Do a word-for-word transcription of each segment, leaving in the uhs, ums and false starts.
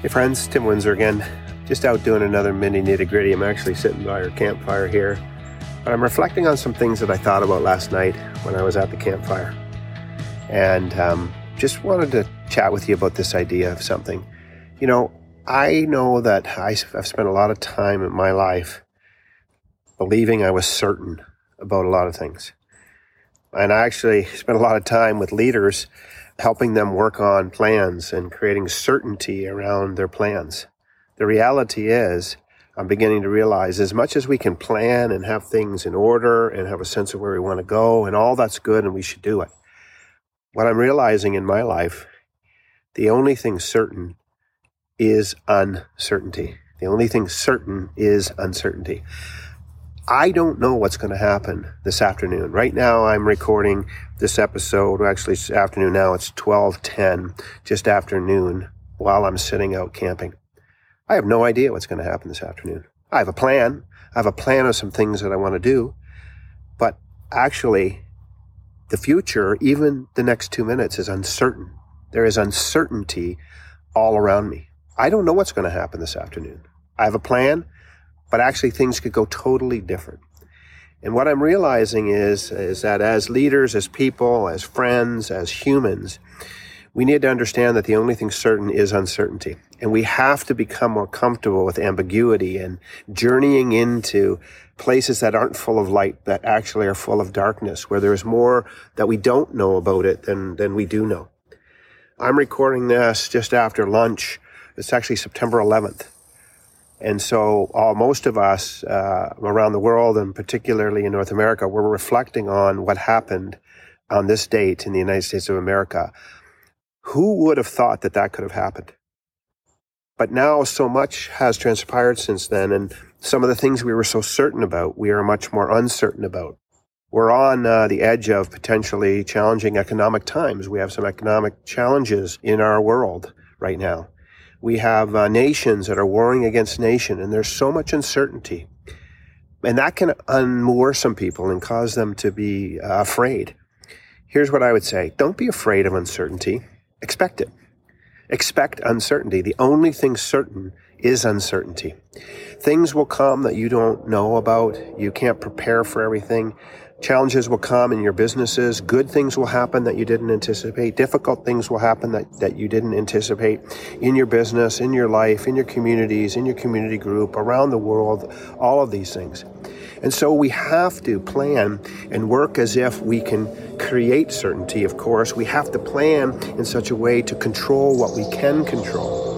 Hey friends, Tim Windsor again. Just out doing another mini nitty-gritty. I'm actually sitting by our campfire here, but I'm reflecting on some things that I thought about last night when I was at the campfire. And um, just wanted to chat with you about this idea of something. You know, I know that I've spent a lot of time in my life believing I was certain about a lot of things. And I actually spent a lot of time with leaders helping them work on plans and creating certainty around their plans. The reality is, I'm beginning to realize as much as we can plan and have things in order and have a sense of where we want to go, and all that's good and we should do it, what I'm realizing in my life, the only thing certain is uncertainty. The only thing certain is uncertainty. I don't know what's going to happen this afternoon. Right now, I'm recording this episode. Actually, it's afternoon now. It's twelve ten, just after noon, while I'm sitting out camping. I have no idea what's going to happen this afternoon. I have a plan. I have a plan of some things that I want to do. But actually, the future, even the next two minutes, is uncertain. There is uncertainty all around me. I don't know what's going to happen this afternoon. I have a plan. But actually, things could go totally different. And what I'm realizing is, is that as leaders, as people, as friends, as humans, we need to understand that the only thing certain is uncertainty. And we have to become more comfortable with ambiguity and journeying into places that aren't full of light, that actually are full of darkness, where there is more that we don't know about it than, than we do know. I'm recording this just after lunch. It's actually September eleventh. And so all, most of us uh, around the world, and particularly in North America, we're reflecting on what happened on this date in the United States of America. Who would have thought that that could have happened? But now so much has transpired since then, and some of the things we were so certain about, we are much more uncertain about. We're on uh, the edge of potentially challenging economic times. We have some economic challenges in our world right now. We have uh, nations that are warring against nation, and there's so much uncertainty. And that can unmoor some people and cause them to be uh, afraid. Here's what I would say. Don't be afraid of uncertainty. Expect it. Expect uncertainty. The only thing certain is uncertainty. Things will come that you don't know about. You can't prepare for everything. Challenges will come in your businesses. Good things will happen that you didn't anticipate. Difficult things will happen that, that you didn't anticipate in your business, in your life, in your communities, in your community group, around the world, all of these things. And so we have to plan and work as if we can create certainty, of course. We have to plan in such a way to control what we can control.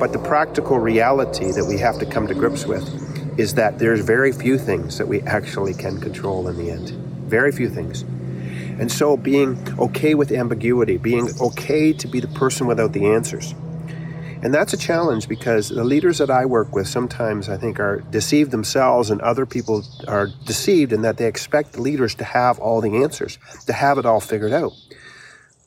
But the practical reality that we have to come to grips with is that there's very few things that we actually can control in the end. Very few things. And so being okay with ambiguity, being okay to be the person without the answers. And that's a challenge because the leaders that I work with sometimes I think are deceived themselves, and other people are deceived in that they expect the leaders to have all the answers, to have it all figured out.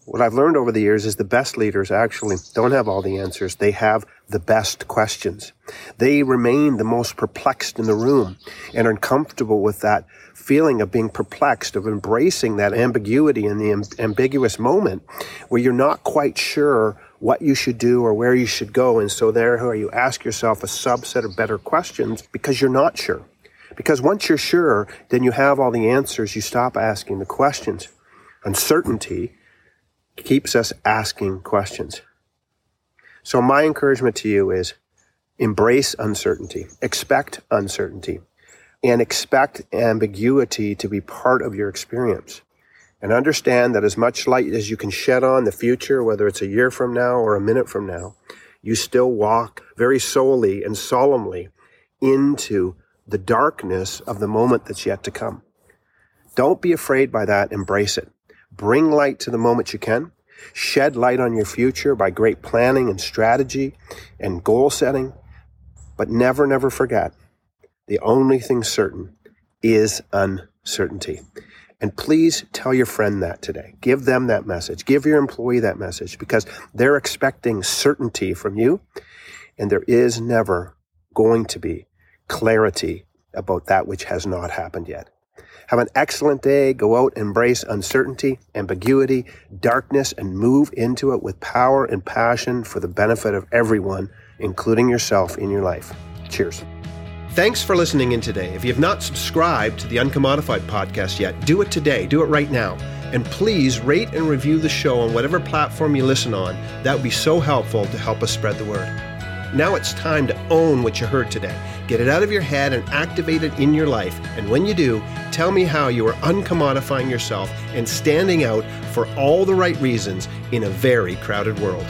What I've learned over the years is the best leaders actually don't have all the answers. They have the best questions. They remain the most perplexed in the room and are uncomfortable with that feeling of being perplexed, of embracing that ambiguity in the amb- ambiguous moment where you're not quite sure what you should do or where you should go. And so there you ask yourself a subset of better questions because you're not sure. Because once you're sure, then you have all the answers. You stop asking the questions. Uncertainty keeps us asking questions. So my encouragement to you is embrace uncertainty, expect uncertainty, and expect ambiguity to be part of your experience. And understand that as much light as you can shed on the future, whether it's a year from now or a minute from now, you still walk very solely and solemnly into the darkness of the moment that's yet to come. Don't be afraid by that. Embrace it. Bring light to the moment you can. Shed light on your future by great planning and strategy and goal setting. But never, never forget, the only thing certain is uncertainty. And please tell your friend that today. Give them that message. Give your employee that message, because they're expecting certainty from you. And there is never going to be clarity about that which has not happened yet. Have an excellent day. Go out, embrace uncertainty, ambiguity, darkness, and move into it with power and passion for the benefit of everyone, including yourself in your life. Cheers. Thanks for listening in today. If you've not subscribed to the Uncommodified podcast yet, do it today. Do it right now. And please rate and review the show on whatever platform you listen on. That would be so helpful to help us spread the word. Now it's time to own what you heard today. Get it out of your head and activate it in your life. And when you do, tell me how you are uncommodifying yourself and standing out for all the right reasons in a very crowded world.